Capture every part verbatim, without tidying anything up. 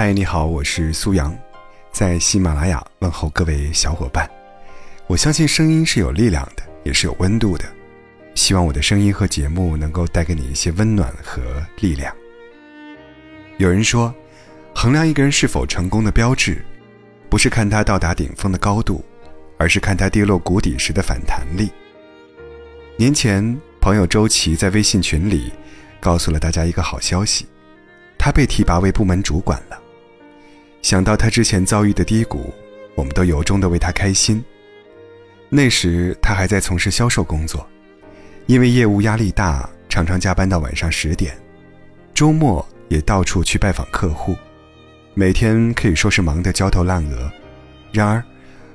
嗨，你好，我是苏阳，在喜马拉雅问候各位小伙伴。我相信声音是有力量的，也是有温度的，希望我的声音和节目能够带给你一些温暖和力量。有人说，衡量一个人是否成功的标志，不是看他到达顶峰的高度，而是看他跌落谷底时的反弹力。年前，朋友周琦在微信群里告诉了大家一个好消息，他被提拔为部门主管了。想到他之前遭遇的低谷，我们都由衷地为他开心。那时他还在从事销售工作，因为业务压力大，常常加班到晚上十点，周末也到处去拜访客户，每天可以说是忙得焦头烂额。然而，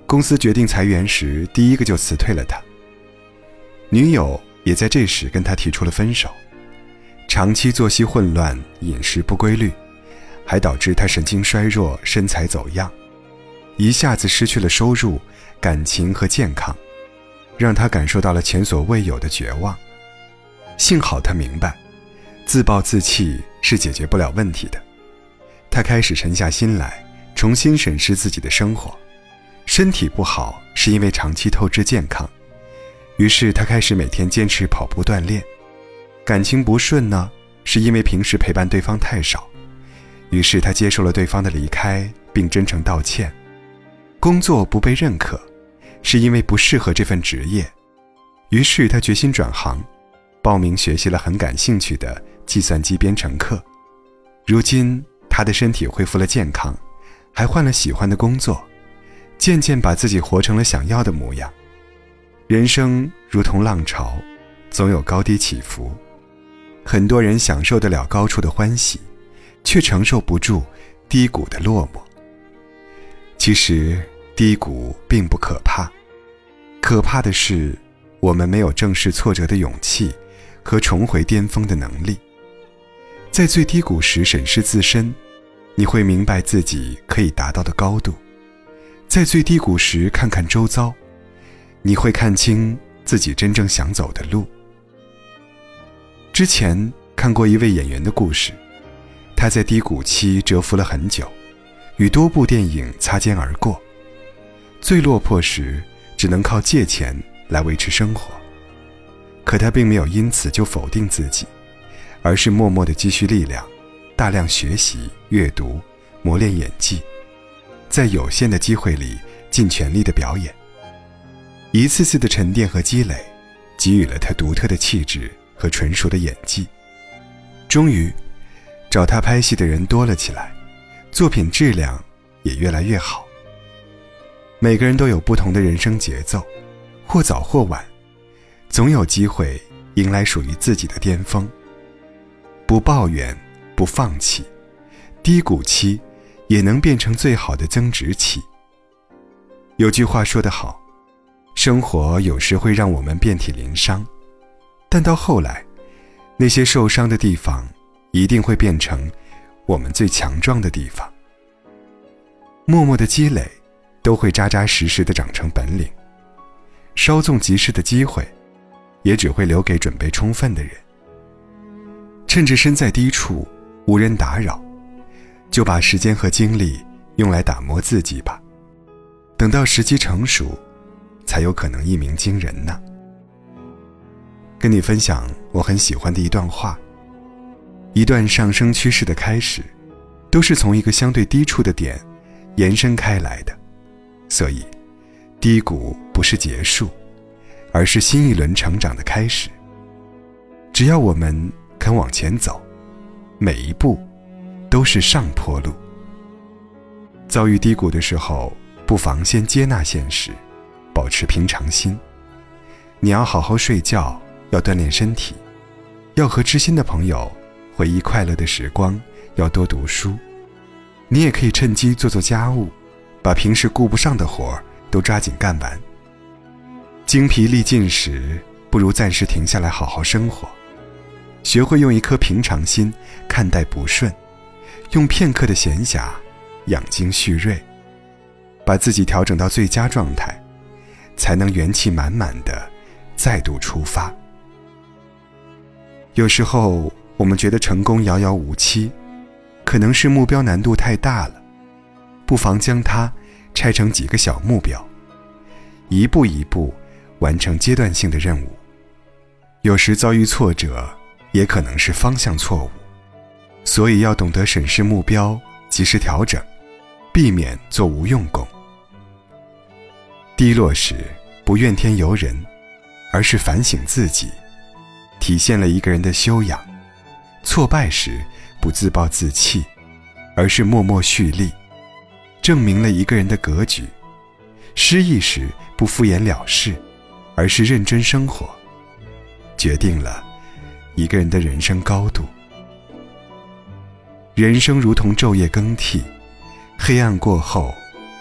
公司决定裁员时，第一个就辞退了他。女友也在这时跟他提出了分手。长期作息混乱，饮食不规律，还导致他神经衰弱，身材走样，一下子失去了收入、感情和健康，让他感受到了前所未有的绝望。幸好他明白，自暴自弃是解决不了问题的。他开始沉下心来，重新审视自己的生活。身体不好是因为长期透支健康，于是他开始每天坚持跑步锻炼。感情不顺呢，是因为平时陪伴对方太少，于是他接受了对方的离开，并真诚道歉。工作不被认可，是因为不适合这份职业，于是他决心转行，报名学习了很感兴趣的计算机编程课。如今他的身体恢复了健康，还换了喜欢的工作，渐渐把自己活成了想要的模样。人生如同浪潮，总有高低起伏。很多人享受得了高处的欢喜，却承受不住低谷的落寞。其实低谷并不可怕，可怕的是我们没有正视挫折的勇气和重回巅峰的能力。在最低谷时审视自身，你会明白自己可以达到的高度。在最低谷时看看周遭，你会看清自己真正想走的路。之前看过一位演员的故事，他在低谷期蛰伏了很久，与多部电影擦肩而过，最落魄时只能靠借钱来维持生活。可他并没有因此就否定自己，而是默默地积蓄力量，大量学习、阅读、磨练演技，在有限的机会里尽全力地表演。一次次的沉淀和积累，给予了他独特的气质和纯熟的演技。终于，找他拍戏的人多了起来，作品质量也越来越好。每个人都有不同的人生节奏，或早或晚，总有机会迎来属于自己的巅峰。不抱怨，不放弃，低谷期也能变成最好的增值期。有句话说得好，生活有时会让我们遍体鳞伤，但到后来，那些受伤的地方一定会变成我们最强壮的地方。默默的积累，都会扎扎实实地长成本领。稍纵即逝的机会，也只会留给准备充分的人。趁着身在低处，无人打扰，就把时间和精力用来打磨自己吧。等到时机成熟，才有可能一鸣惊人呢。跟你分享我很喜欢的一段话：一段上升趋势的开始，都是从一个相对低处的点延伸开来的。所以，低谷不是结束，而是新一轮成长的开始。只要我们肯往前走，每一步都是上坡路。遭遇低谷的时候，不妨先接纳现实，保持平常心。你要好好睡觉，要锻炼身体，要和知心的朋友回忆快乐的时光，要多读书。你也可以趁机做做家务，把平时顾不上的活儿都抓紧干完。精疲力尽时，不如暂时停下来好好生活，学会用一颗平常心看待不顺，用片刻的闲暇养精蓄锐，把自己调整到最佳状态，才能元气满满的再度出发。有时候我们觉得成功遥遥无期，可能是目标难度太大了，不妨将它拆成几个小目标，一步一步完成阶段性的任务。有时遭遇挫折，也可能是方向错误，所以要懂得审视目标，及时调整，避免做无用功。低落时不怨天尤人，而是反省自己，体现了一个人的修养。挫败时不自暴自弃，而是默默蓄力，证明了一个人的格局。失意时不敷衍了事，而是认真生活，决定了一个人的人生高度。人生如同昼夜更替，黑暗过后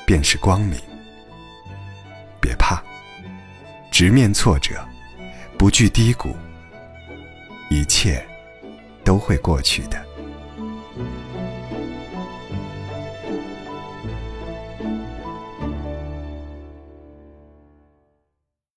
便是光明。别怕，直面挫折，不惧低谷，一切都会过去的。